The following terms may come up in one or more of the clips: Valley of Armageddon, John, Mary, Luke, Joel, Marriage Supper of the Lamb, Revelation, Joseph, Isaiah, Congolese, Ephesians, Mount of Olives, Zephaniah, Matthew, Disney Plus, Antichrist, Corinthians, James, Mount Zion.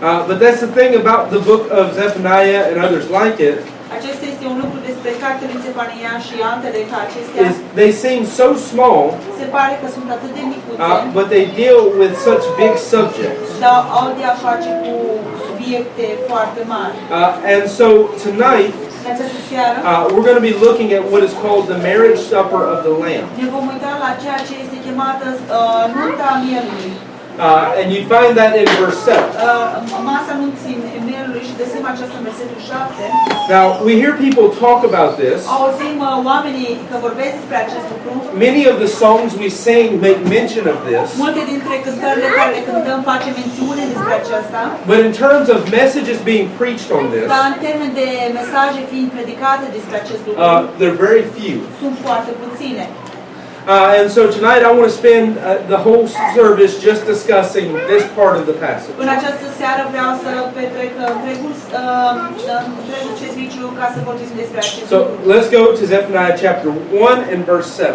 But that's the thing about the book of Zephaniah and others like it. Acesta este un lucru despre cartea lui Zephaniah și altele ca acestea. They seem so small. Se pare că sunt atât de micuțe. But they deal with such big subjects. Dar au de a face cu subiecte foarte mari. And so tonight we're going to be looking at what is called the Marriage Supper of the Lamb. Ne vom uita la ceea ce este chemată nunta mielului. And you find that in verse 7. Now, we hear people talk about this. Many of the songs we sing make mention of this. But in terms of messages being preached on this, they're very few. And so tonight I want to spend the whole service just discussing this part of the passage. So let's go to Zephaniah chapter 1 and verse 7.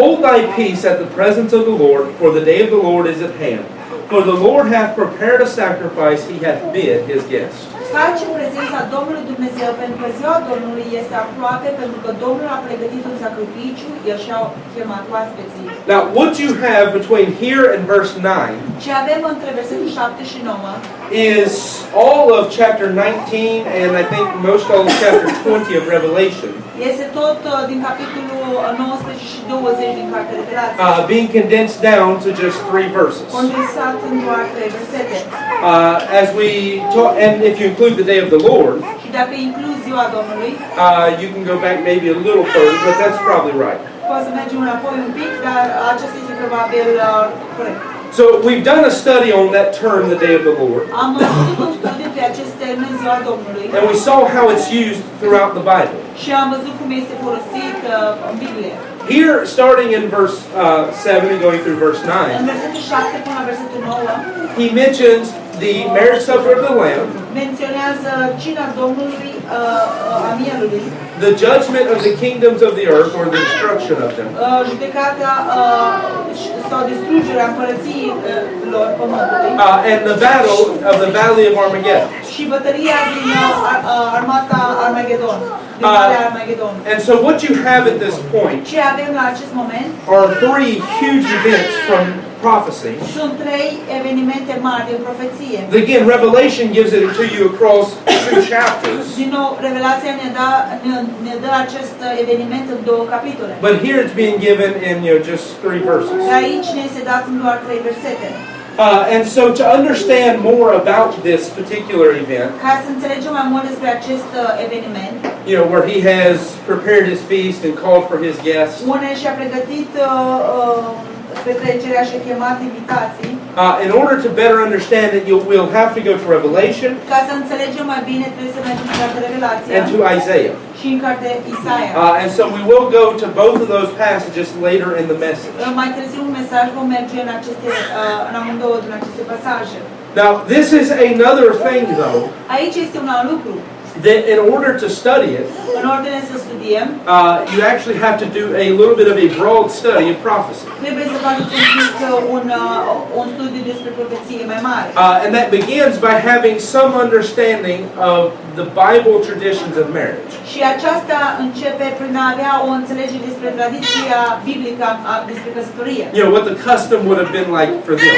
Hold thy peace at the presence of the Lord, for the day of the Lord is at hand. For the Lord hath prepared a sacrifice, he hath bid his guest. Face prezența Domnului Dumnezeu, pentru că ziua Domnului este aproape, pentru că Domnul a pregătit un sacrificiu, el și-a chemat oaspeții. Now, what you have between here and verse 9 ce avem între versetul 7 și 9 is all of chapter 19 and I think most all of chapter 20 of Revelation. Este tot din capitolul 19 și 20 din cartea Revelație. Being condensed down to just 3 verses. Condensat în doar 3 versete. As we talk, and if you include the day of the Lord, you can go back maybe a little further, but that's probably right. So we've done a study on that term, the day of the Lord. And we saw how it's used throughout the Bible. Here, starting in verse 7 and going through verse 9, he mentions the marriage supper of the Lamb. The judgment of the kingdoms of the earth, or the destruction of them. And the battle of the Valley of Armageddon. And so what you have at this point are three huge events from prophecy. Again, Revelation gives it to you across two chapters. But here it's being given in just 3 verses. And so to understand more about this particular event, where he has prepared his feast and called for his guests, in order to better understand it, we'll have to go to Revelation and to Isaiah. And so we will go to both of those passages later in the message. Now, this is another thing, though, that in order to study it, you actually have to do a little bit of a broad study of prophecy. And that begins by having some understanding of the Bible traditions of marriage. What the custom would have been like for them.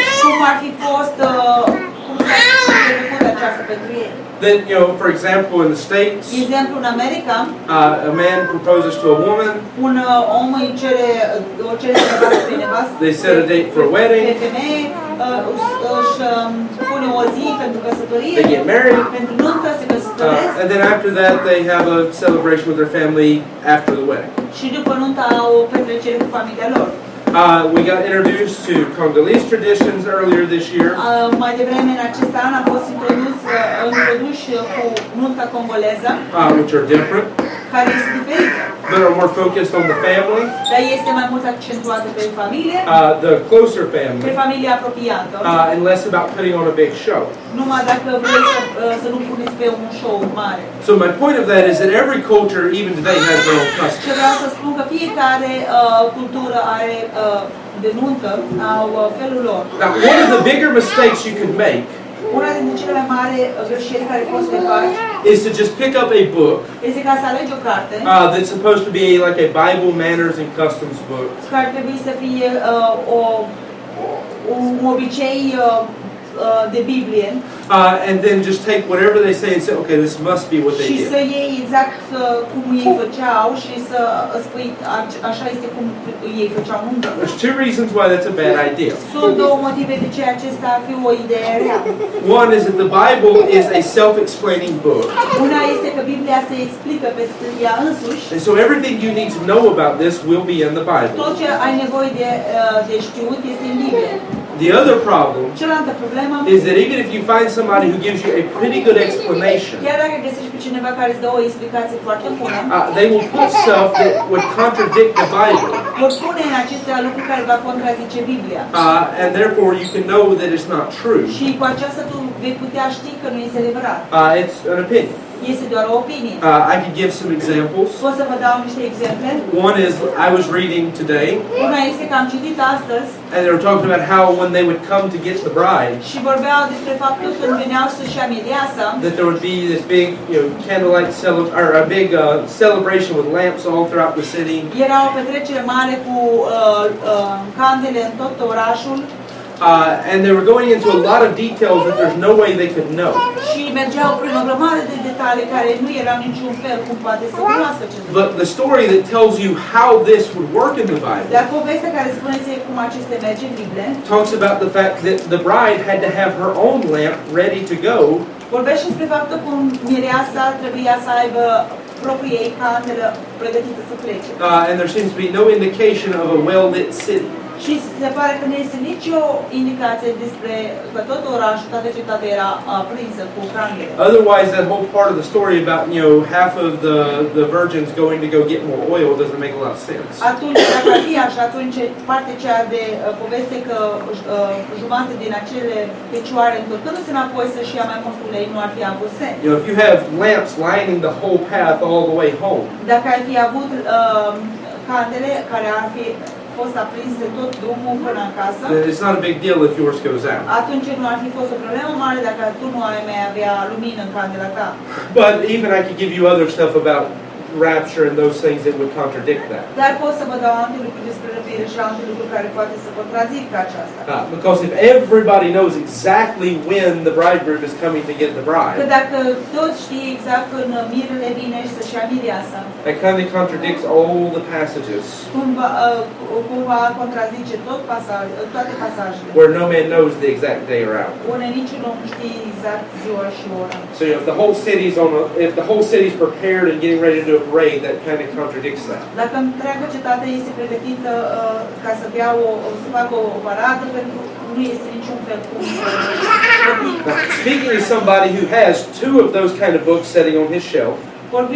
Then, for example, in the States, a man proposes to a woman. They set a date for a wedding. They get married. And then after that, they have a celebration with their family after the wedding. We got introduced to Congolese traditions earlier this year. Which are different. that are more focused on the family, the closer family, and less about putting on a big show. So my point of that is that every culture, even today, has their own customs. Now, one of the bigger mistakes you can make is to just pick up a book that's supposed to be like a Bible manners and customs book, and then just take whatever they say and say, okay, this must be what they did. There's two reasons why that's a bad idea. One is that the Bible is a self-explaining book. And so everything you need to know about this will be in the Bible. The other problem is that even if you find somebody who gives you a pretty good explanation, they will put stuff that would contradict the Bible. And therefore you can know that it's not true. It's an opinion. I could give some examples. One is, I was reading today, and they were talking about how when they would come to get the bride, that there would be this big, candlelight celebration with lamps all throughout the city. And they were going into a lot of details that there's no way they could know. But the story that tells you how this would work in the Bible talks about the fact that the bride had to have her own lamp ready to go. And there seems to be no indication of a well-lit city. Otherwise, that whole part of the story about, half of the virgins going to go get more oil doesn't make a lot of sense. If you have lamps lining the whole path all the way home, it's not a big deal if yours goes out. But even I could give you other stuff about rapture and those things that would contradict that. Because if everybody knows exactly when the bridegroom is coming to get the bride, that kind of contradicts all the passages where no man knows the exact day or hour. So if the whole city's prepared and getting ready to do a parade, that kind of contradicts that. Now, speaking to somebody who has two of those kind of books sitting on his shelf, who has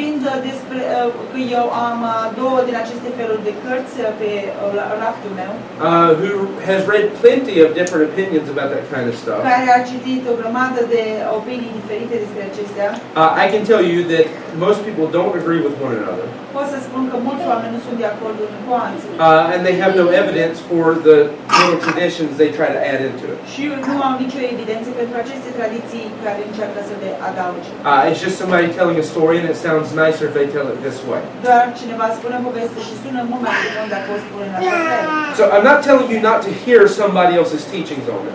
read plenty of different opinions about that kind of stuff, I can tell you that most people don't agree with one another. And they have no evidence for the little traditions they try to add into it. It's just somebody telling a story, and it sounds nicer if they tell it this way. So I'm not telling you not to hear somebody else's teachings on it.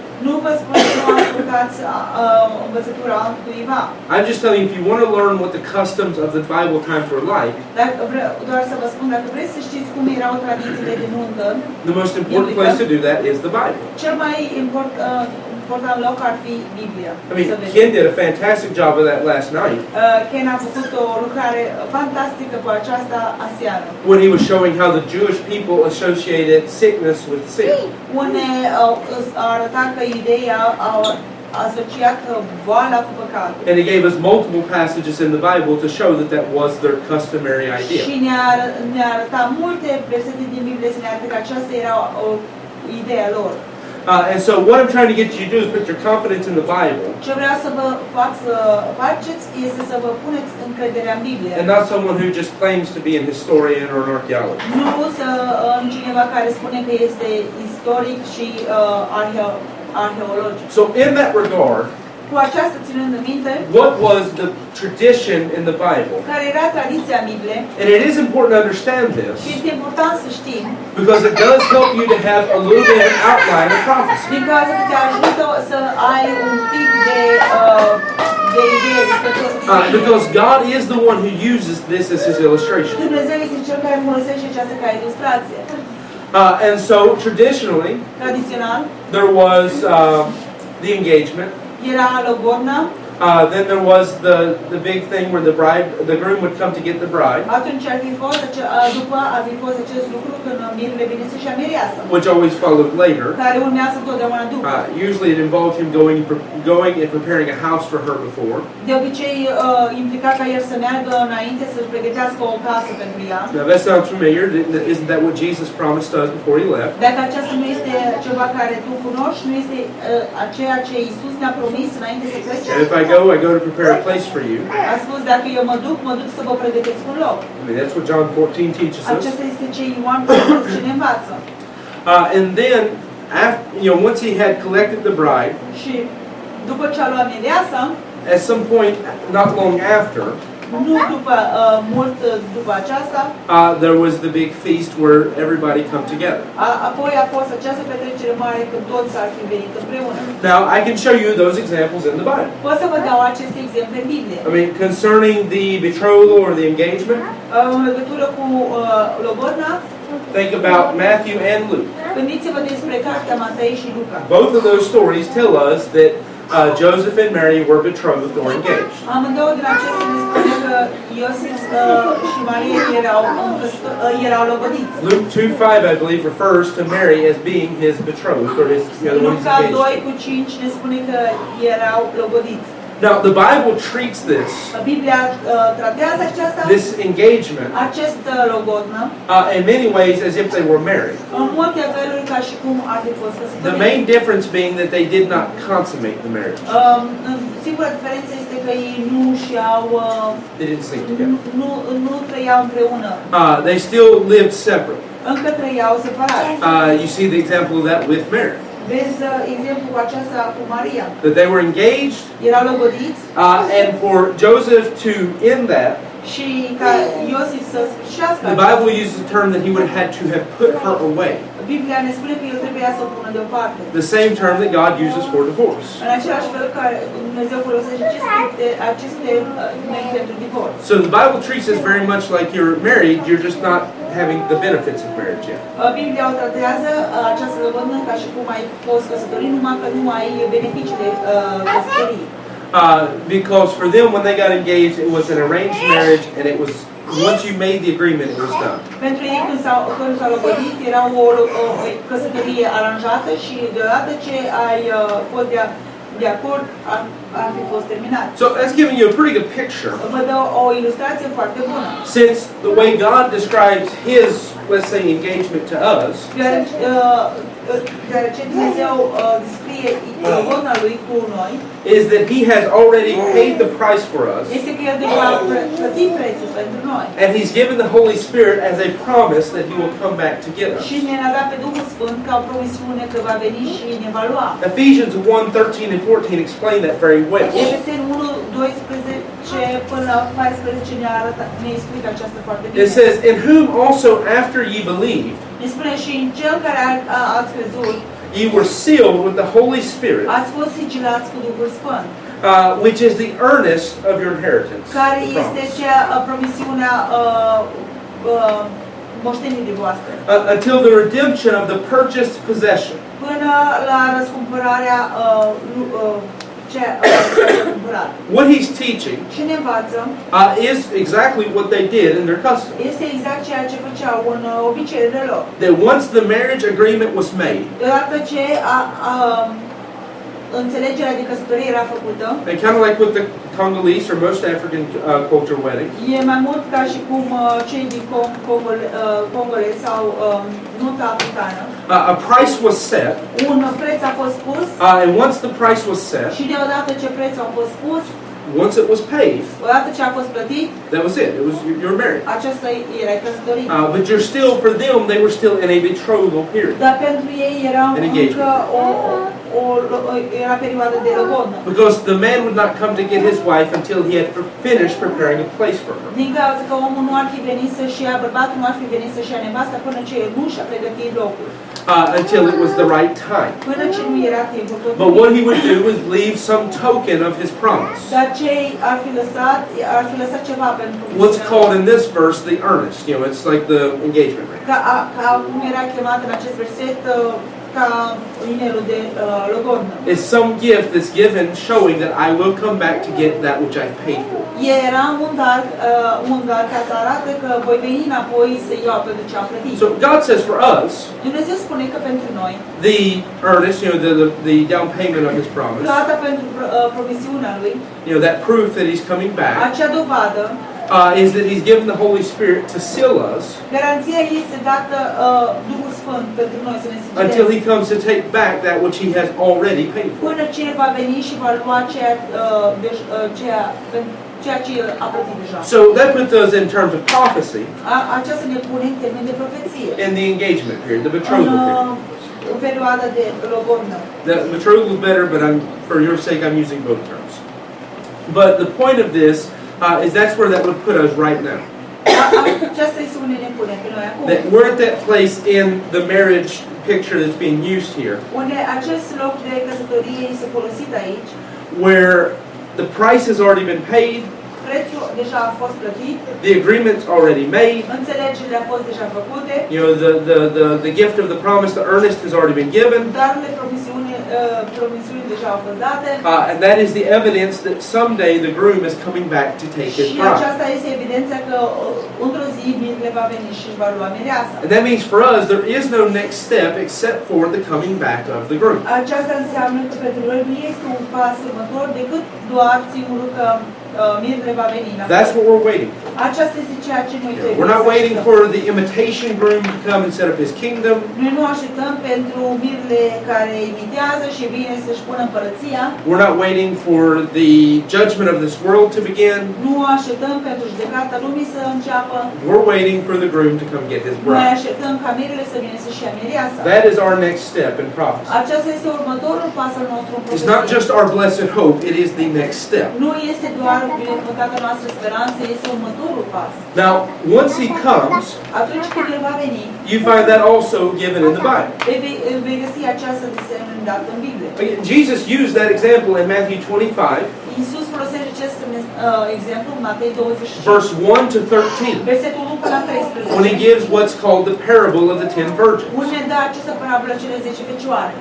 I'm just telling you, if you want to learn what the customs of the Bible times were like, the most important place to do that is the Bible. Ken did a fantastic job of that last night when he was showing how the Jewish people associated sickness with sin. And he gave us multiple passages in the Bible to show that that was their customary idea. And so what I'm trying to get you to do is put your confidence in the Bible. And not someone who just claims to be an historian or an archaeologist. So in that regard, what was the tradition in the Bible? And it is important to understand this because it does help you to have a little bit of an outline of prophecy. Because God is the one who uses this as His illustration. And so traditionally, there was the engagement. Then there was the big thing where the groom would come to get the bride, which always followed later. Usually it involved him going and preparing a house for her before. Now that sounds familiar. Isn't that what Jesus promised us before He left? And if I go to prepare a place for you. I mean, that's what John 14 teaches us. And then, after, once he had collected the bride, at some point, not long after, there was the big feast where everybody come together. Now, I can show you those examples in the Bible. I mean, concerning the betrothal or the engagement, think about Matthew and Luke. Both of those stories tell us that Joseph and Mary were betrothed or engaged. Luke 2:5, I believe, refers to Mary as being his betrothed or his engaged. Now, the Bible treats this engagement in many ways as if they were married. The main difference being that they did not consummate the marriage. They didn't sleep together. They still lived separate. You see the example of that with Mary. That they were engaged, and for Joseph to end that, the Bible uses the term that he would have had to have put her away. The same term that God uses for divorce. So the Bible treats us very much like you're married, you're just not having the benefits of marriage yet. Because for them, when they got engaged, it was an arranged marriage, and it was, once you made the agreement, it was done. So that's giving you a pretty good picture. Since the way God describes His, let's say, engagement to us, is that He has already paid the price for us, and He's given the Holy Spirit as a promise that He will come back to get us. Ephesians 1:13 and 14 explain that very well. It says, "In whom also after ye believed, ye were sealed with the Holy Spirit, which is the earnest of your inheritance." Until the redemption of the purchased possession. What he's teaching is exactly what they did in their custom. That once the marriage agreement was made, Înțelegerea de căsătorie era făcută. And kind of like with the Congolese or most African culture weddings. E mai mult ca și cum cei din Congolese sau nunta africană. A price was set. Un preț a fost pus. And once the price was set. Și deodată ce prețul a fost pus. Once it was paid, that was it. It was you're married. But you're still, for them, they were still in a betrothal period. An engagement. Because the man would not come to get his wife until he had finished preparing a place for her. Until it was the right time. But what he would do was leave some token of his promise. What's called in this verse the earnest. You know, it's like the engagement ring. It's some gift that's given showing that I will come back to get that which I've paid for. So God says for us, the earnest, you know, the down payment of His promise, you know, that proof that He's coming back, is that He's given the Holy Spirit to seal us until He comes to take back that which He has already paid for. So that puts us in terms of prophecy and the engagement period, the betrothal period. The betrothal is better, but for your sake I'm using both terms. But the point of this is that's where that would put us right now. That we're at that place in the marriage picture that's being used here, where the price has already been paid, the agreement's already made, you know, the gift of the promise, the earnest, has already been given. And that is the evidence that someday the groom is coming back to take his bride. And that means for us there is no next step except for the coming back of the groom. That's what we're waiting for. Yeah, we're not waiting for the imitation groom to come and set up his kingdom. We're not waiting for the judgment of this world to begin. We're waiting for the groom to come get his bride. That is our next step in prophecy. It's not just our blessed hope, it is the next step. Now, once He comes, you find that also given in the Bible. Jesus used that example in Matthew 25, verse 1 to 13, when He gives what's called the parable of the 10 virgins.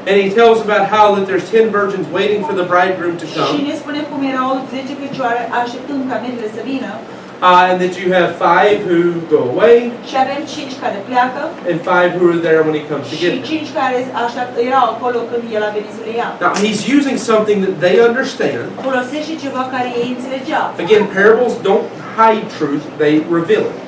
And He tells about how that there's 10 virgins waiting for the bridegroom to come. And that you have 5 who go away, and 5 who are there when He comes to get them. Now He's using something that they understand. Again, parables don't hide truth, they reveal it.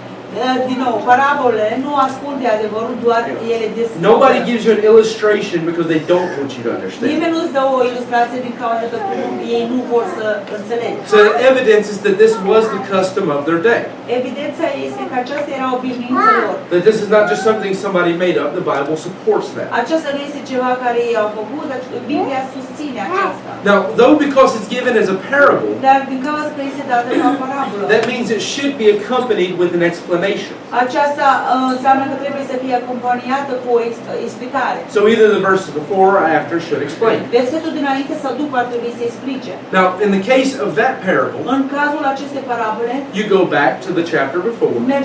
Nobody gives you an illustration because they don't want you to understand. So the evidence is that this was the custom of their day. That this is not just something somebody made up, the Bible supports that. Now, though because it's given as a parable, that means it should be accompanied with an explanation. So either the verses before or after should explain. Now, in the case of that parable, you go back to the chapter before. You know,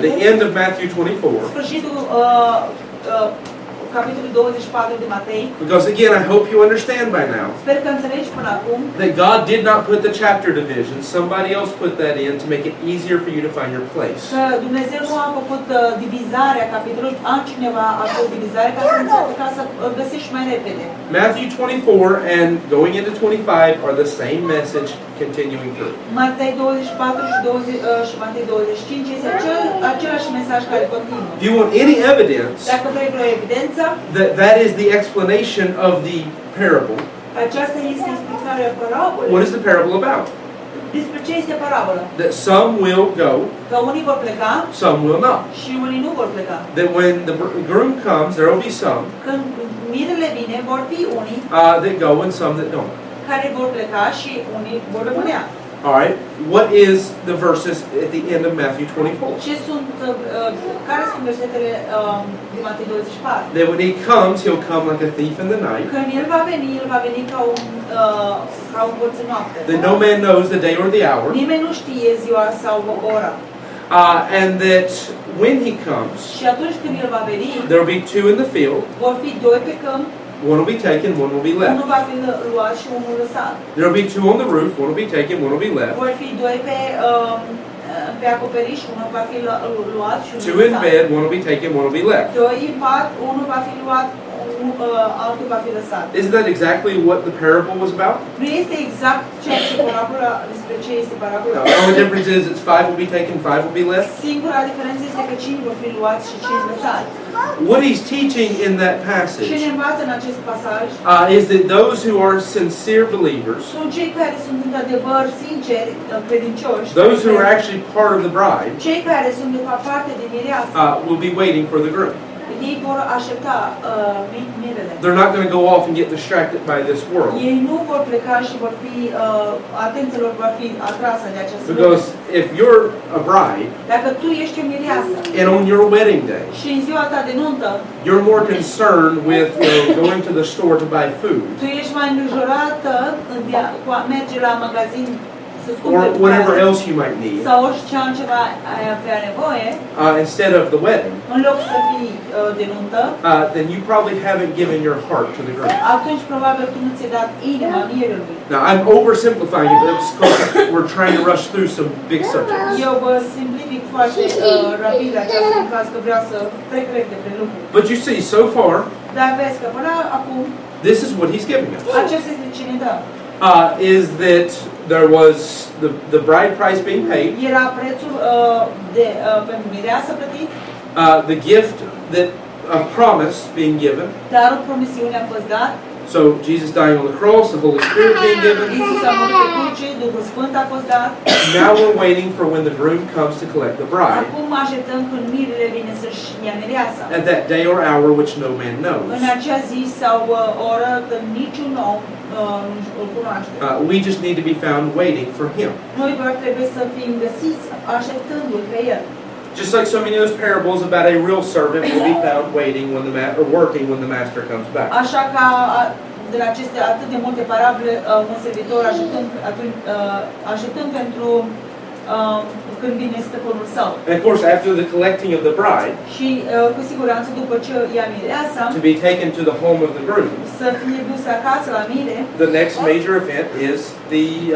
the end of Matthew 24. capitolul 24 de Matei. Because again, I hope you understand by now. Sper că înțelegi până acum. That God did not put the chapter division. Somebody else put that in to make it easier for you to find your place. Că Dumnezeu nu a făcut divizarea capitolului, altcineva a făcut divizarea ca să găsești mai repede. Matthew 24 and going into 25 are the same message continuing through. Matei 24 și 20 și Matei 25 este același mesaj care continuă. If you want any evidence that is the explanation of the parable, what is the parable about? Despre ce este parabola? That some will go, că unii vor pleca, some will not. Și unii nu vor pleca. That when the groom comes, there will be some, când mirele vine, vor fi unii, that go and some that don't, care vor pleca și unii vor rămâne. All right. What is the verses at the end of Matthew 24? That when he comes, he'll come like a thief in the night. That no man knows the day or the hour. And that when he comes, there will be two in the field. One will be taken, one will be left. There will be two on the roof, one will be taken, one will be left. Two in bed, one will be taken, one will be left. Isn't that exactly what the parable was about? The only difference is it's five will be taken, five will be left. What he's teaching in that passage is that those who are sincere believers, those who are actually part of the bride, will be waiting for the groom. They're not going to go off and get distracted by this world. Because if you're a bride, and on your wedding day, you're more concerned with going to the store to buy food, or whatever else you might need, instead of the wedding, then you probably haven't given your heart to the groom. Now, I'm oversimplifying it, but it's because we're trying to rush through some big subjects. But you see, so far, this is what he's giving us. Is that there was the bride price being paid, the gift that a promise being given. So Jesus dying on the cross, the Holy Spirit being given. Now we're waiting for when the groom comes to collect the bride. At that day or hour which no man knows. We just need to be found waiting for Him. Just like so many of those parables about a real servant will be found waiting when the working when the master comes back. And of course, after the collecting of the bride, to be taken to the home of the groom, the next major event is the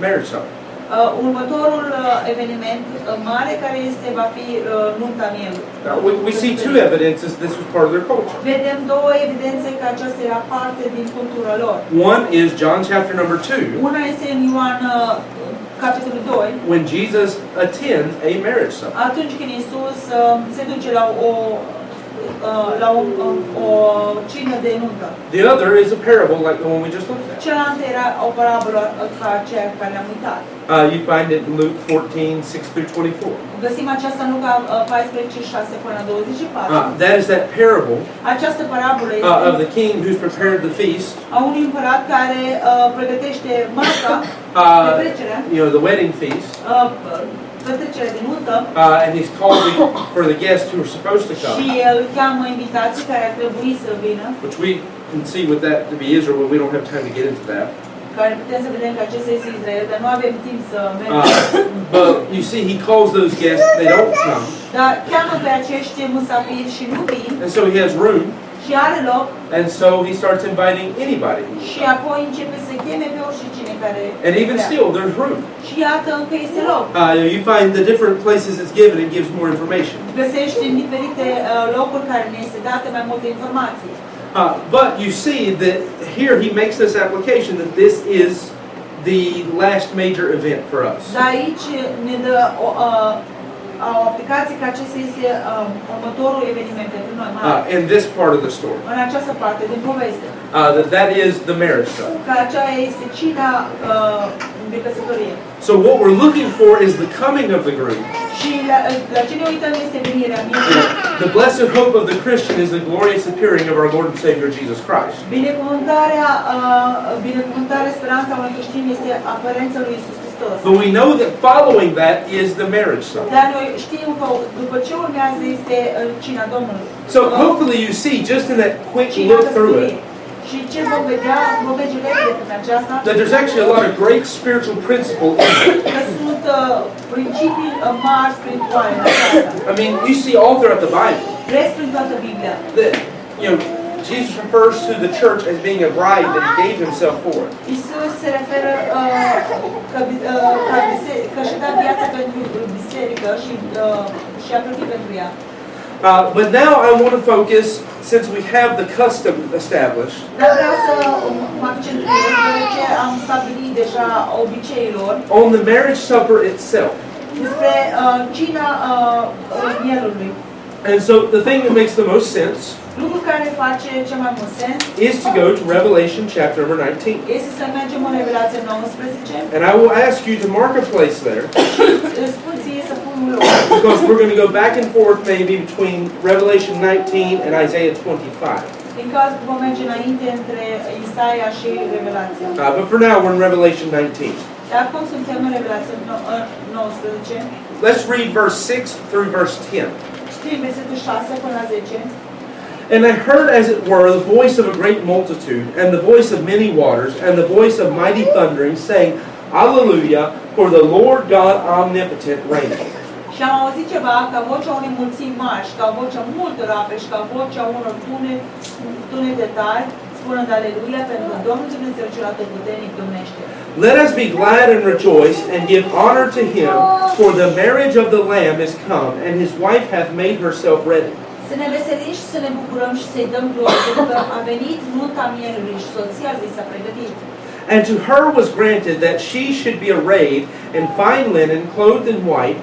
marriage supper. We see two evidences this was part of their culture. One is John chapter number 2. When Jesus attends a marriage supper. The other is a parable like the one we just looked at. You find it in Luke 14:6-24. That is that parable of the king who's prepared the feast. The wedding feast. And he's calling for the guests who are supposed to come. Which we can see with that to be Israel, but we don't have time to get into that. care putem să vedem că acesta este Israel, dar nu avem timp să mergem. But you see, he calls those guests; they don't come. Dar cheamă pe acești musafiri și nu vin. And so he has room. Și are loc. And so he starts inviting anybody. Și apoi începe să cheme pe oricine care. And even still, there's room. Și iată încă este loc. You find the different places it's given; it gives more information. Găsești în diferite locuri care ne este dată mai multe informații. But you see that here he makes this application that this is the last major event for us. In this part of the story. That is the marriage supper. So what we're looking for is the coming of the groom. The blessed hope of the Christian is the glorious appearing of our Lord and Savior Jesus Christ. But we know that following that is the marriage supper. So hopefully you see just in that quick look through it that there's actually a lot of great spiritual principle in it. I mean, you see all throughout the Bible that, you know, Jesus refers to the church as being a bride that he gave himself for. But now I want to focus, since we have the custom established, on the marriage supper itself. And so the thing that makes the most sense is to go to Revelation chapter number 19. And I will ask you to mark a place there. Because we're going to go back and forth maybe between Revelation 19 and Isaiah 25. But for now we're in Revelation 19. Let's read verse 6 through verse 10. And I heard as it were the voice of a great multitude, and the voice of many waters, and the voice of mighty thundering, saying, Alleluia, for the Lord God omnipotent reigneth. Și am auzit ceva ca vocea unei mulțimi mari, ca vocea multor ape, ca vocea unor tunete tari, spunând Aleluia, pentru Domnul Dumnezeu cel Atotputernic domnește. Let us be glad and rejoice and give honor to him, for the marriage of the Lamb is come, and his wife hath made herself ready. Să ne veselim și să ne bucurăm și să-i dăm glorie, pentru că a venit nunta Mierului și soția lui s-a pregătit. And to her was granted that she should be arrayed in fine linen, clothed in white,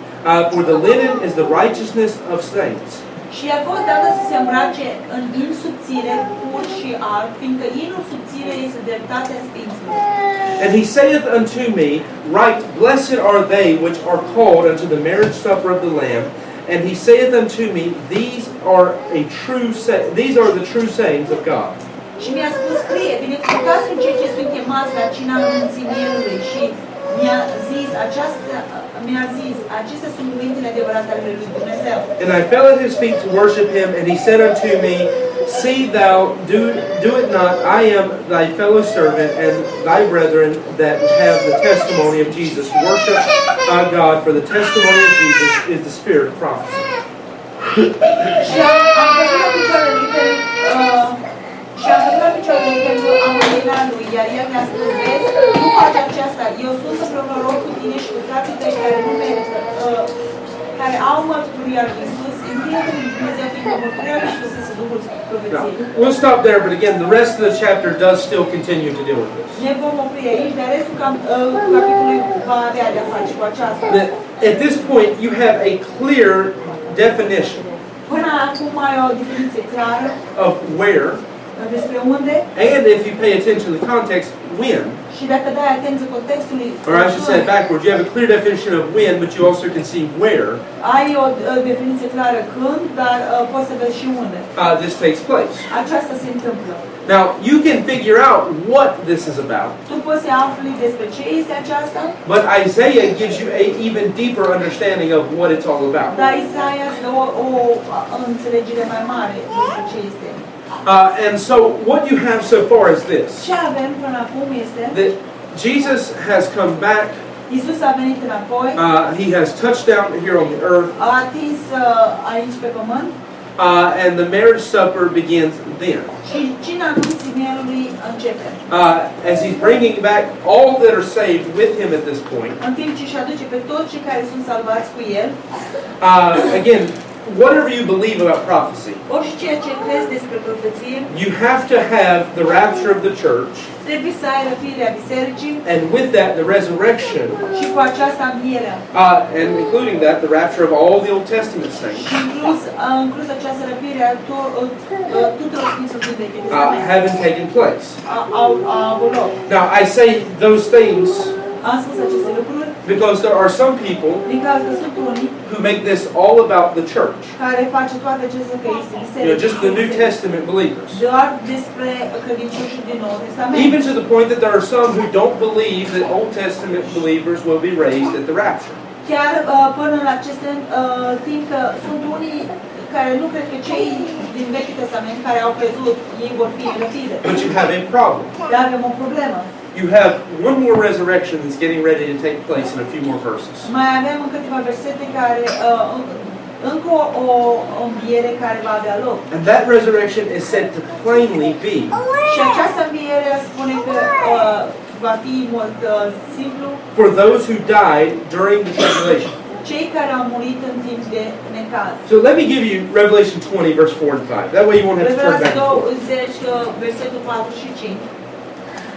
for the linen is the righteousness of saints. And he saith unto me, Right, blessed are they which are called unto the marriage supper of the Lamb. And he saith unto me, These are the true sayings of God. And I fell at his feet to worship him, and he said unto me, See thou, do it not, I am thy fellow servant, and thy brethren that have the testimony of Jesus. Worship thy God, for the testimony of Jesus is the spirit of prophecy. Și am văzut la picioarele pentru amălina lui, iar el mi-a spus, vezi, nu faci aceasta, eu sunt împreună rog cu tine și cu frații tăi care nu merită, care au mărturia lui Iisus, întâlnit lui Dumnezeu, fiindcă mărturia lui Iisus este Duhul Profeției. We'll stop there, but again, the rest of the chapter does still continue to deal with this. Ne vom opri aici, dar restul capitolului va avea de-a face cu aceasta. At this point, you have a clear definition of where, and if you pay attention to the context, when. Or I should say it backwards. You have a clear definition of when, but you also can see where this takes place. Now, you can figure out what this is about. But Isaiah gives you an even deeper understanding of what it's all about. And so what you have so far is this. That Jesus has come back. He has touched down here on the earth. And the marriage supper begins then. As he's bringing back all that are saved with him at this point. Again, whatever you believe about prophecy, you have to have the rapture of the church, and with that the resurrection, and including that the rapture of all the Old Testament saints. Haven't taken place. Now I say those things because there are some people who make this all about the church. You know, just the New Testament believers. Even to the point that there are some who don't believe that Old Testament believers will be raised at the rapture. But you have a problem. You have one more resurrection that's getting ready to take place in a few more verses. And that resurrection is said to plainly be for those who died during the tribulation. So let me give you Revelation 20, verse 4 and 5. That way you won't have to turn back and forth.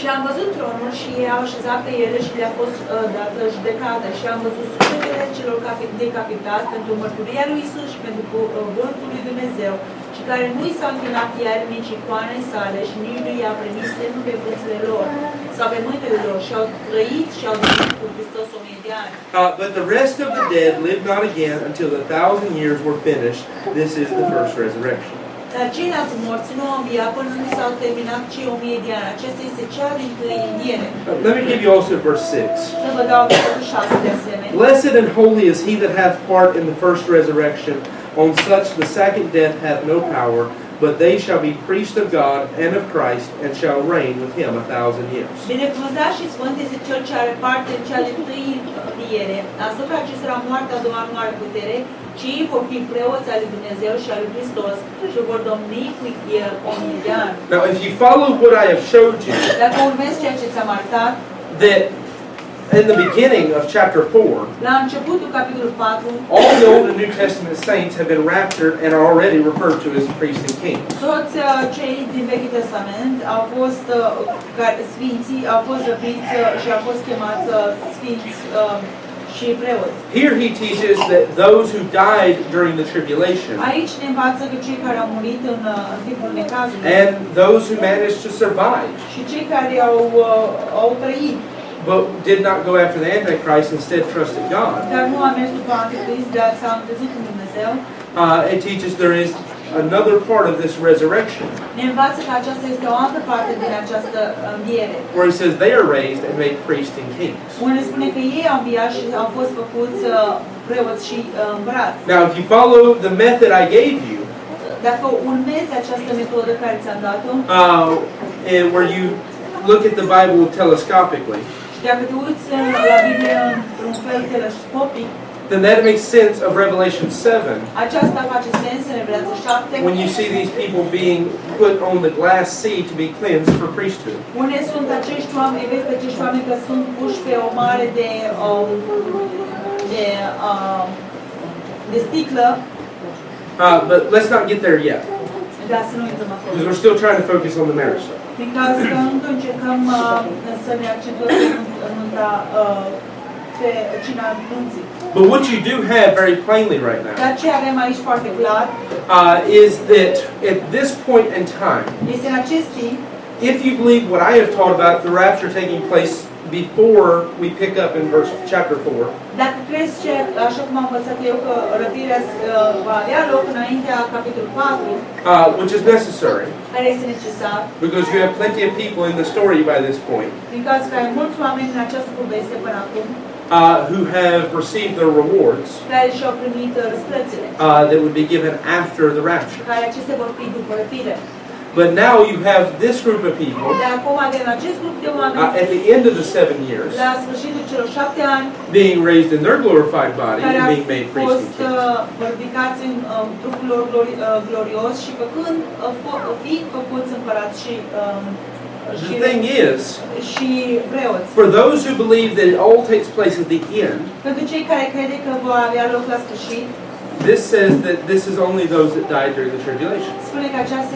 Și am văzut tronul și erau așezat pe ele și le-a fost dată judecată. Și am văzut sufletele celor decapitați pentru mărturia lui Iisus și pentru cuvântul lui Dumnezeu, și care nu-i s-au închinat iar nici icoanei sale și nici nu i-a primit semnul pe frunțele lor sau pe mâinile lor, și au trăit și au trăit cu Hristos 1000 de ani. But the rest of the dead lived not again until the 1,000 years were finished. This is the first resurrection. Dar ceilalți morți nu au înviat până nu s-au terminat cei 1000 de ani. Acesta este cea din tâi înviere. Let me give you also verse 6. Să vă dau versetul 6 de asemenea. "Blessed and holy is he that hath part in the first resurrection. On such the second death hath no power, but they shall be priests of God and of Christ, and shall reign with him 1,000 years. Binecuvântat și sfânt este cel ce are parte în cea din tâi înviere. Asupra acestora moartea a doua mare putere. Now, if you follow what I have showed you, that in the beginning of chapter 4, all the Old and New Testament saints have been raptured and are already referred to as priests and kings. Here he teaches that those who died during the tribulation and those who managed to survive but did not go after the Antichrist, instead trusted God. It teaches there is another part of this resurrection where he says they are raised and made priests and kings. Now, if you follow the method I gave you, where you look at the Bible telescopically, then that makes sense of Revelation 7. When you see these people being put on the glass sea to be cleansed for priesthood. But let's not get there yet, because we're still trying to focus on the marriage supper. But what you do have very plainly right now is that at this point in time, if you believe what I have taught about the rapture taking place before we pick up in verse chapter 4. Dacă crezi ce, așa cum am învățat eu, că răpirea va avea loc înaintea capitolul 4, which is necessary. Care este necesar. Because you have plenty of people in the story by this point. Din cauza că ai mulți oameni în această poveste până acum. Who have received their rewards that would be given after the rapture. But now you have this group of people at the end of the 7 years being raised in their glorified body and being made priests and kings. The thing is, for those who believe that it all takes place at the end, this says that this is only those that died during the tribulation.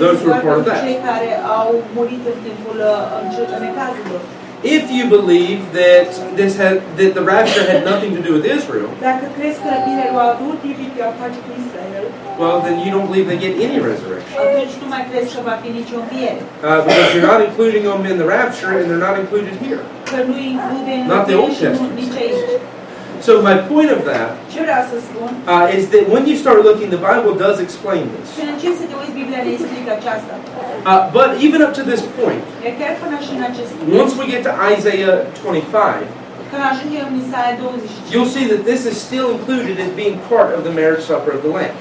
Those who were part of that. If you believe that that the rapture had nothing to do with Israel, well, then you don't believe they get any resurrection. Because you're not including them in the rapture, and they're not included here. Not the Old Testament. So my point of that is that when you start looking, the Bible does explain this. But even up to this point, once we get to Isaiah 25, you'll see that this is still included as being part of the marriage supper of the Lamb.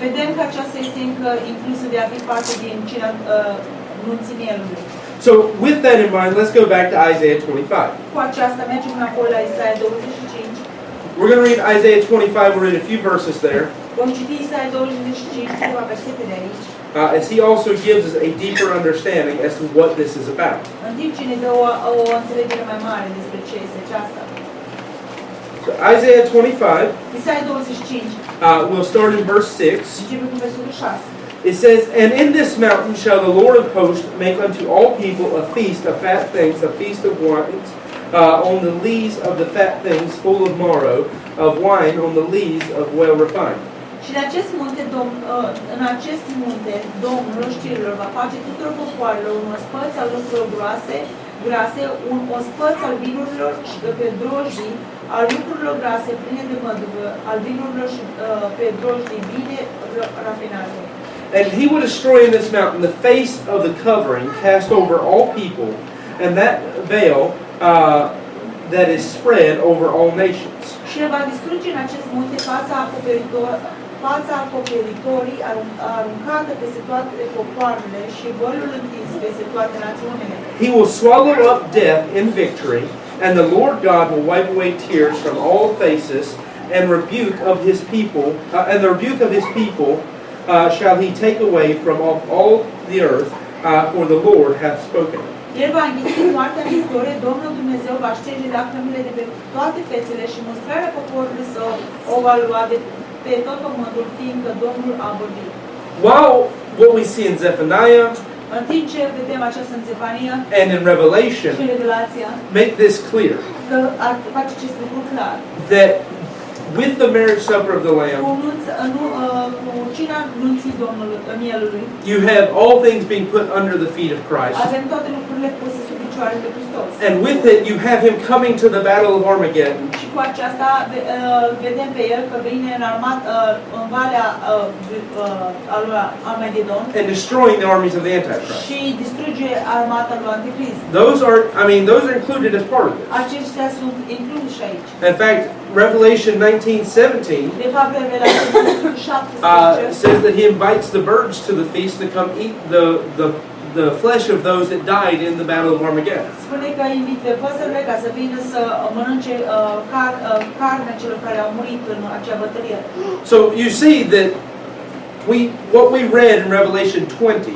So with that in mind, let's go back to Isaiah 25. We're going to read Isaiah 25. We'll read a few verses there. As he also gives us a deeper understanding as to what this is about. So Isaiah 25, we'll start in verse 6. It says, "And in this mountain shall the Lord of hosts make unto all people a feast of fat things, a feast of wines, on the lees of the fat things full of marrow, of wine on the lees of well refined." Și în acest munte, Domnul știrilor va face tuturor popoarelor un ospăț al lucrurilor grase, un ospăț al vinurilor și pe drojdii, al lucrurilor grase pline de măduvă, al vinurilor și pe drojdii bine rafinate. "And he will destroy in this mountain the face of the covering cast over all people, and that veil that is spread over all nations." "He will swallow up death in victory, and the Lord God will wipe away tears from all faces, and the rebuke of his people shall he take away from all the earth, for the Lord hath spoken." El va înghiți moartea în victorie, Domnul Dumnezeu va șterge lacrimile de pe toate fețele și mustrarea poporului său o va lua de pe tot pământul, fiindcă Domnul a vorbit. While what we see in Zephaniah and in Revelation make this clear, that with the marriage supper of the Lamb, you have all things being put under the feet of Christ. And with it, you have him coming to the Battle of Armageddon. And destroying the armies of the Antichrist. Those are included as part of this. In fact, Revelation 19:17 says that he invites the birds to the feast to come eat the flesh of those that died in the Battle of Armageddon. So you see that what we read in Revelation 20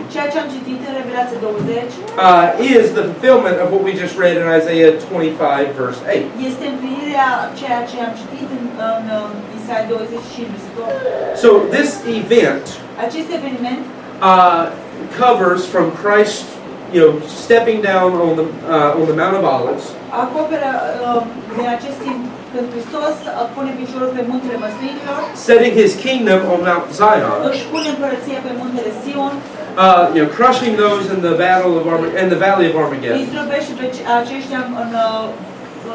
is the fulfillment of what we just read in Isaiah 25 verse 8. So this event covers from Christ, stepping down on the Mount of Olives, setting his kingdom on Mount Zion, crushing those in the Valley of Armageddon.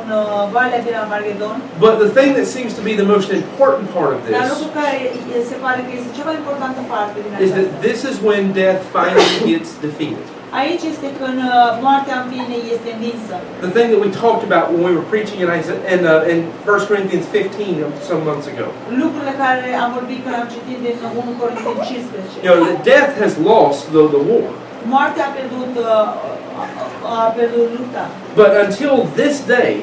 But the thing that seems to be the most important part of this is that this is when death finally gets defeated. The thing that we talked about when we were preaching in 1 Corinthians 15 some months ago. You know, that death has lost the war. But until this day,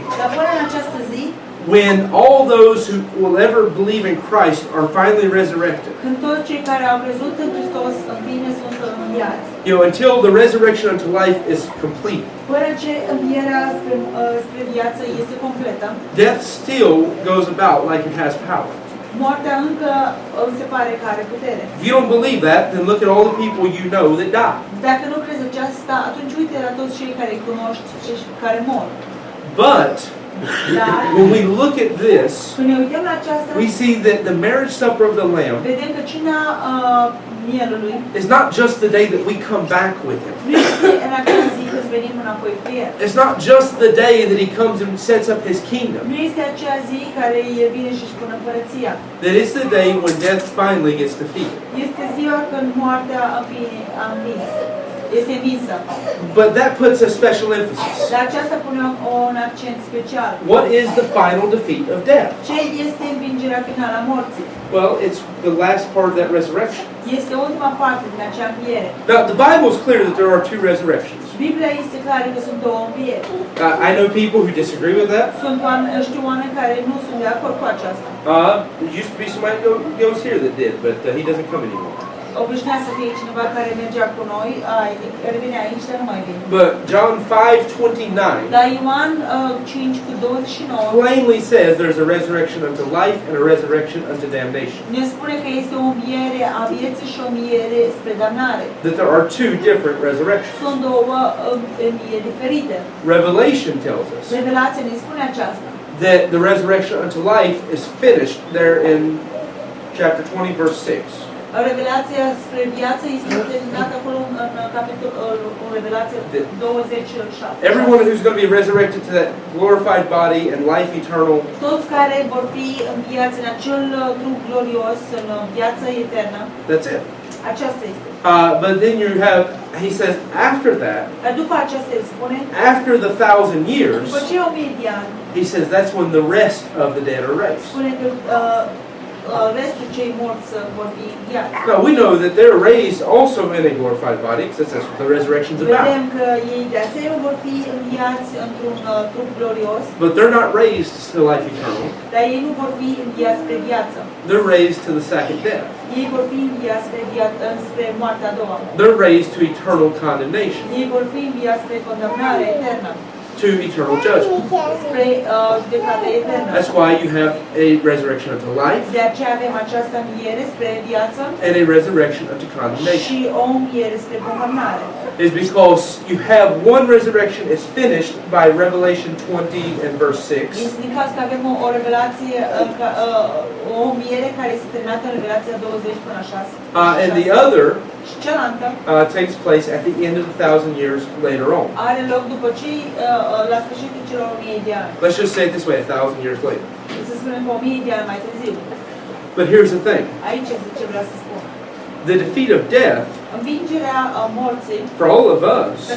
when all those who will ever believe in Christ are finally resurrected, you know, until the resurrection unto life is complete, death still goes about like it has power. If you don't believe that, then look at all the people you know that die. But when we look at this, we see that the marriage supper of the Lamb is not just the day that we come back with Him. It's not just the day that He comes and sets up His kingdom. That it's the day when death finally gets defeated. But that puts a special emphasis. What is the final defeat of death? Well, it's the last part of that resurrection. Now, the Bible is clear that there are two resurrections. I know people who disagree with that. There used to be somebody who goes here that did, but he doesn't come anymore. But John 5:29 plainly says there's a resurrection unto life and a resurrection unto damnation. That there are two different resurrections. Revelation tells us that the resurrection unto life is finished there in chapter 20, verse 6. Everyone who's going to be resurrected to that glorified body and life eternal . That's it. But then you have, he says, after that, after the 1,000 years, he says that's when the rest of the dead are raised. Now we know that they're raised also in a glorified body, because that's what the resurrection's about. But they're not raised to life eternal. They're raised to the second death. They're raised to eternal condemnation, to eternal judgment. That's why you have a resurrection unto life and a resurrection unto condemnation. It's because you have one resurrection is finished by Revelation 20 and verse 6. And the other takes place at the end of the 1,000 years later on. Let's just say it this way, 1,000 years later. But here's the thing. The defeat of death for all of us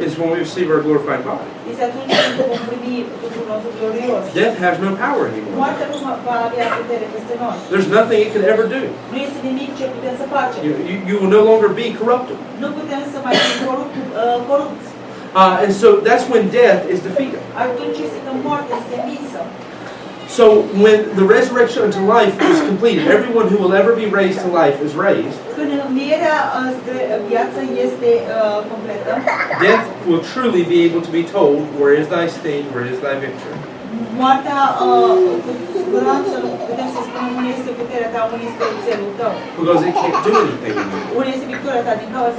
is when we receive our glorified body. Death has no power anymore. There's nothing it could ever do. You will no longer be corrupted. And so that's when death is defeated. So when the resurrection unto life is completed, everyone who will ever be raised to life is raised. Death will truly be able to be told, where is thy sting, where is thy victory? Because it can't do anything anymore.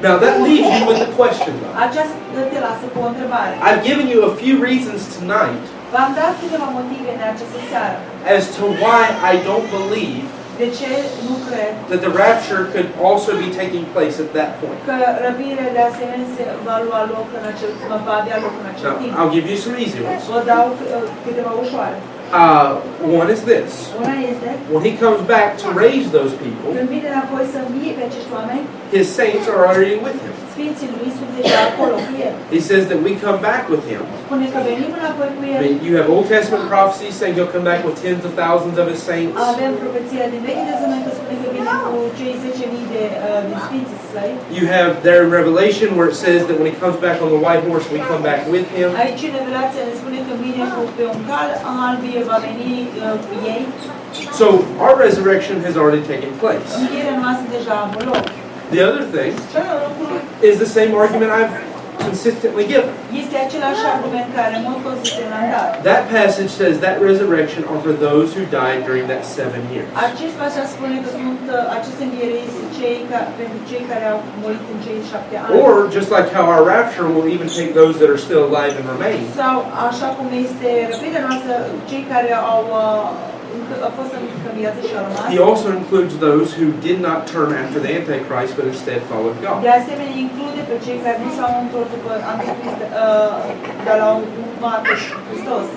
Now that leaves you with the question, though. I've given you a few reasons tonight as to why I don't believe De ce nu cred that the rapture could also be taking place at that point. Că răpirea de asemenea va lua loc în acel, va avea loc în acel timp. I'll give you some easy ones. Vă dau câteva ușoare. One is this. Una este, when he comes back to raise those people, când vine înapoi să învie pe acești oameni, his saints are already with him. Sfinții lui sunt deja acolo cu el. He says that we come back with him. Spune că venim înapoi cu el. I mean, you have Old Testament prophecies saying he'll come back with tens of thousands of his saints. Avem profeția din Vechiul Testament care spune că vine cu cei 10.000 de sfinții săi. You have there in Revelation where it says that when he comes back on the white horse, we come back with him. Aici în Revelație ne spune că vine pe un cal alb, va veni cu ei. So our resurrection has already taken place. Învierea noastră deja a avut loc. The other thing is the same argument I've consistently given. That passage says that resurrection are for those who died during that 7 years. Or just like how our rapture will even take those that are still alive and remain. He also includes those who did not turn after the Antichrist but instead followed God.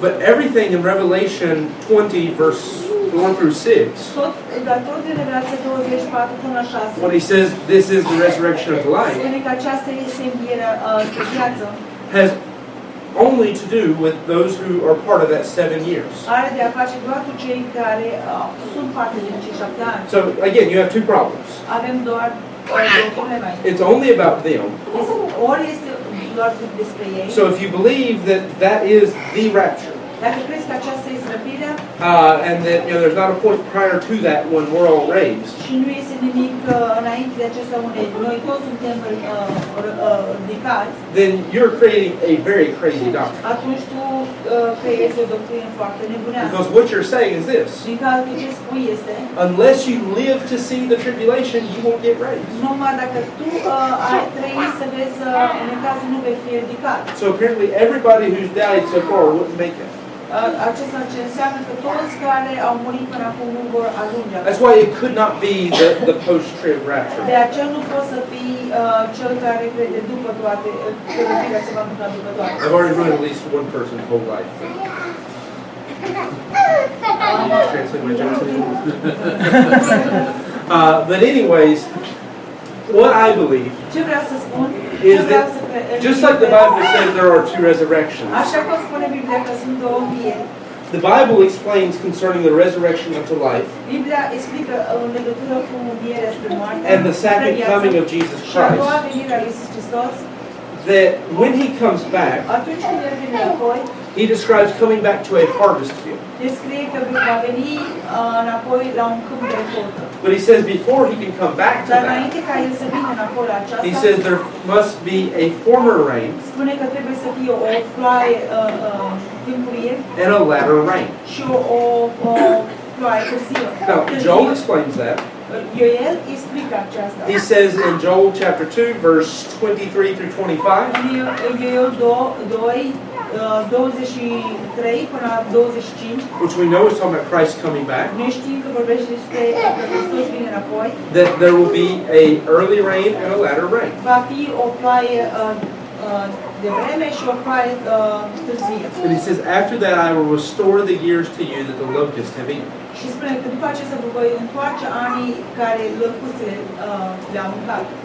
But everything in Revelation 20 verse 4 through 6, when he says this is the resurrection of life, has only to do with those who are part of that 7 years. So again, you have two problems. It's only about them. So if you believe that that is the rapture, and that there's not a point prior to that when we're all raised, then you're creating a very crazy doctrine. Because what you're saying is this: unless you live to see the tribulation, you won't get raised. So apparently everybody who's died so far wouldn't make it. That's why it could not be the post-trib rapture. I've already ruined at least one person's whole life. But anyways, what I believe is that just like the Bible says there are two resurrections, the Bible explains concerning the resurrection unto life and the second coming of Jesus Christ, that when he comes back, he describes coming back to a harvest field. But he says before he can come back to that, he says there must be a former rain and a latter rain. Now, Joel explains that. He says in Joel chapter 2, verse 23 through 25, which we know is talking about Christ coming back, that there will be an early rain and a latter rain. And he says, after that I will restore the years to you that the locusts have eaten.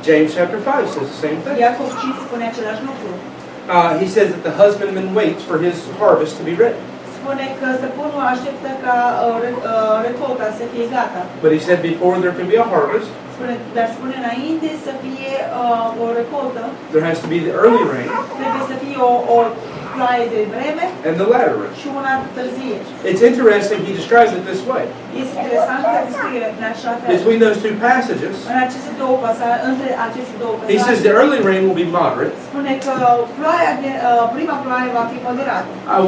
James chapter 5 says the same thing. He says that the husbandman waits for his harvest to be ready. But he said before there can be a harvest, there has to be the early rain and the latter rain. It's interesting he describes it this way. Between those two passages, he says the early rain will be moderate,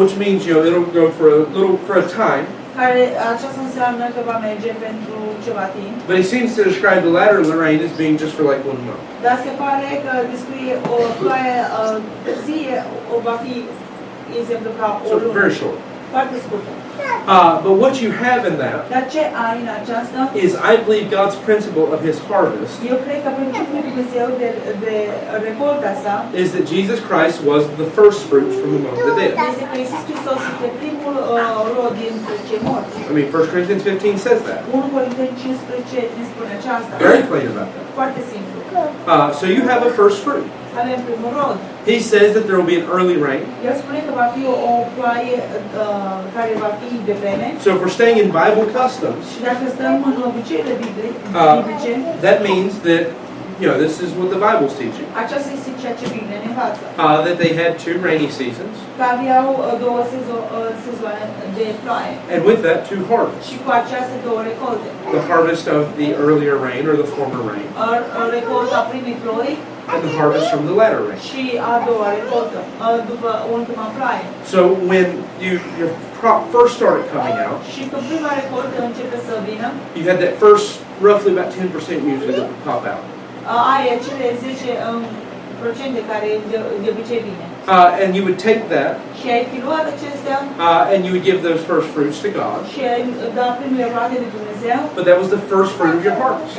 which means it'll go for a time. But he seems to describe the latter rain as being just for like 1 month. So very short. But what you have in that is, I believe, God's principle of His harvest is that Jesus Christ was the first fruits from among the dead. I mean, 1 Corinthians 15 says that. Very plain about that. So you have a first fruit. He says that there will be an early rain. So if we're staying in Bible customs, that means that, you know, this is what the Bible's teaching. That they had two rainy seasons. And with that, two harvests. The harvest of the earlier rain or the former rain. And the harvest from the latter rain. So when your crop first started coming out, you had that first, roughly about 10% usually that would pop out. And you would take that and you would give those first fruits to God. But that was the first fruit of your harvest.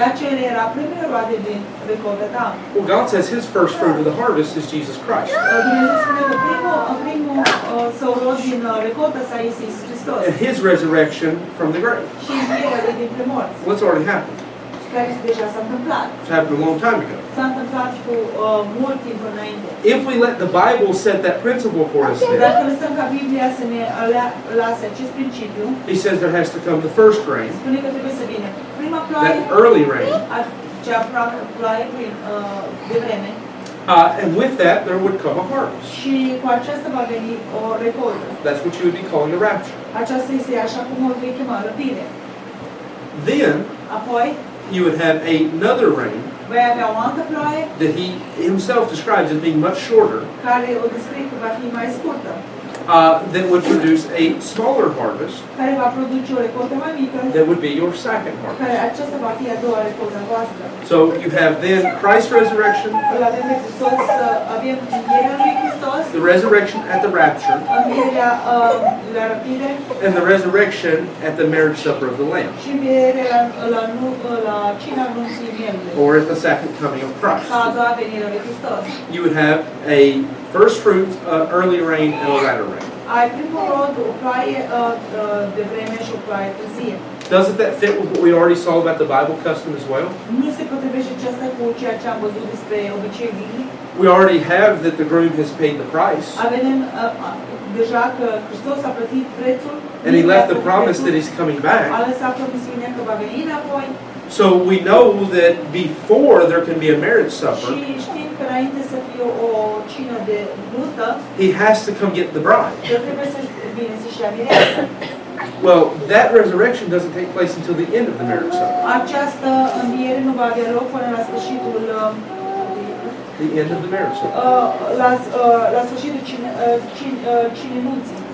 Well, God says His first fruit of the harvest is Jesus Christ. And His resurrection from the grave. What's already happened? It's happened a long time ago. If we let the Bible set that principle for us there, He says there has to come the first rain, that early rain, and with that there would come a harvest. That's what you would be calling a rapture. Then you would have another rain that He Himself describes as being much shorter, that would produce a smaller harvest that would be your second harvest. So you have then Christ's resurrection, the resurrection at the rapture, and the resurrection at the marriage supper of the Lamb, or at the second coming of Christ. You would have a first fruits, early rain, and a latter rain. Doesn't that fit with what we already saw about the Bible custom as well? We already have that the groom has paid the price. And He left the promise that He's coming back. So we know that before there can be a marriage supper, He has to come get the bride. Well, that resurrection doesn't take place until the end of the marriage supper. The end of the marriage supper.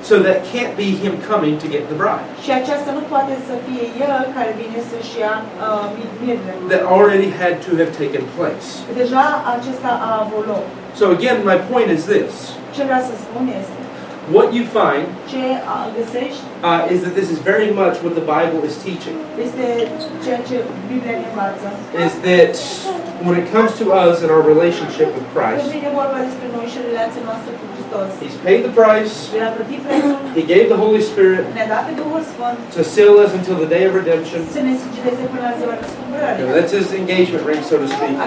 So that can't be Him coming to get the bride. That already had to have taken place. So again, my point is this. What you find is that this is very much what the Bible is teaching. Is that when it comes to us and our relationship with Christ, He's paid the price, He gave the Holy Spirit to seal us until the day of redemption. That's His engagement ring, so to speak.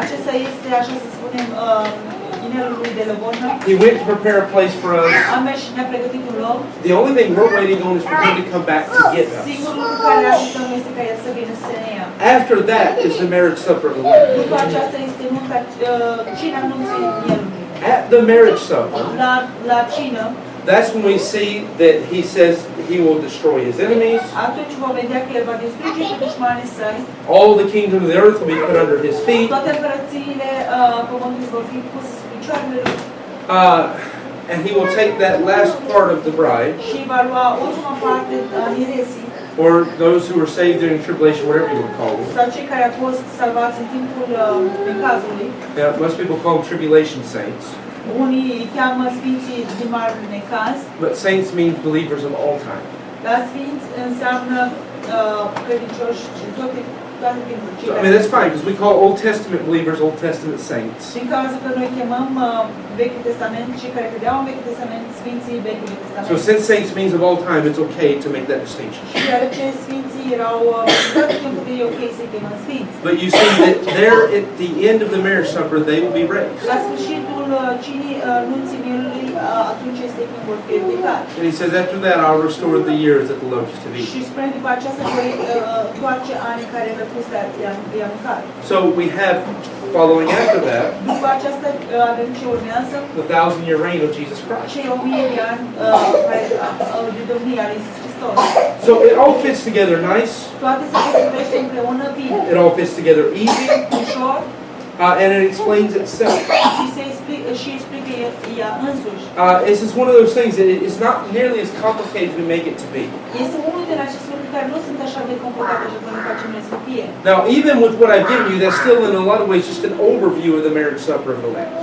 He went to prepare a place for us. The only thing we're waiting on is for Him to come back to get us. After that is the marriage supper of the Lamb. At the marriage supper, that's when we see that He says He will destroy His enemies. All the kingdoms of the earth will be put under His feet. And He will take that last part of the bride, or those who are saved during tribulation, whatever you would call them. Yeah, most people call them tribulation saints. But saints mean believers of all time. I mean, that's fine, because we call Old Testament believers Old Testament saints. So since saints means of all time, it's okay to make that distinction. But you see that there at the end of the marriage supper, they will be raised. And he says, after that, I'll restore the years that the locusts have eaten. So we have, following after that, the 1,000-year reign of Jesus Christ. So it all fits together nice. It all fits together easy. And it explains itself. This is one of those things that it's not nearly as complicated as we make it to be. Now, even with what I've given you, that's still in a lot of ways just an overview of the marriage supper of the Lamb.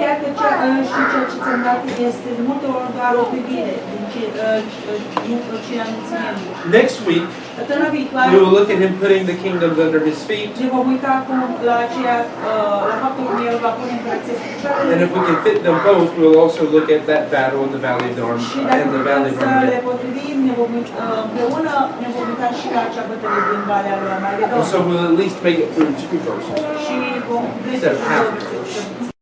Next week, we will look at him putting the kingdoms under his feet. And if we can fit them both, we will also look at that battle in the Valley of Armageddon. And so we'll at least make it through 2 verses instead of half verses.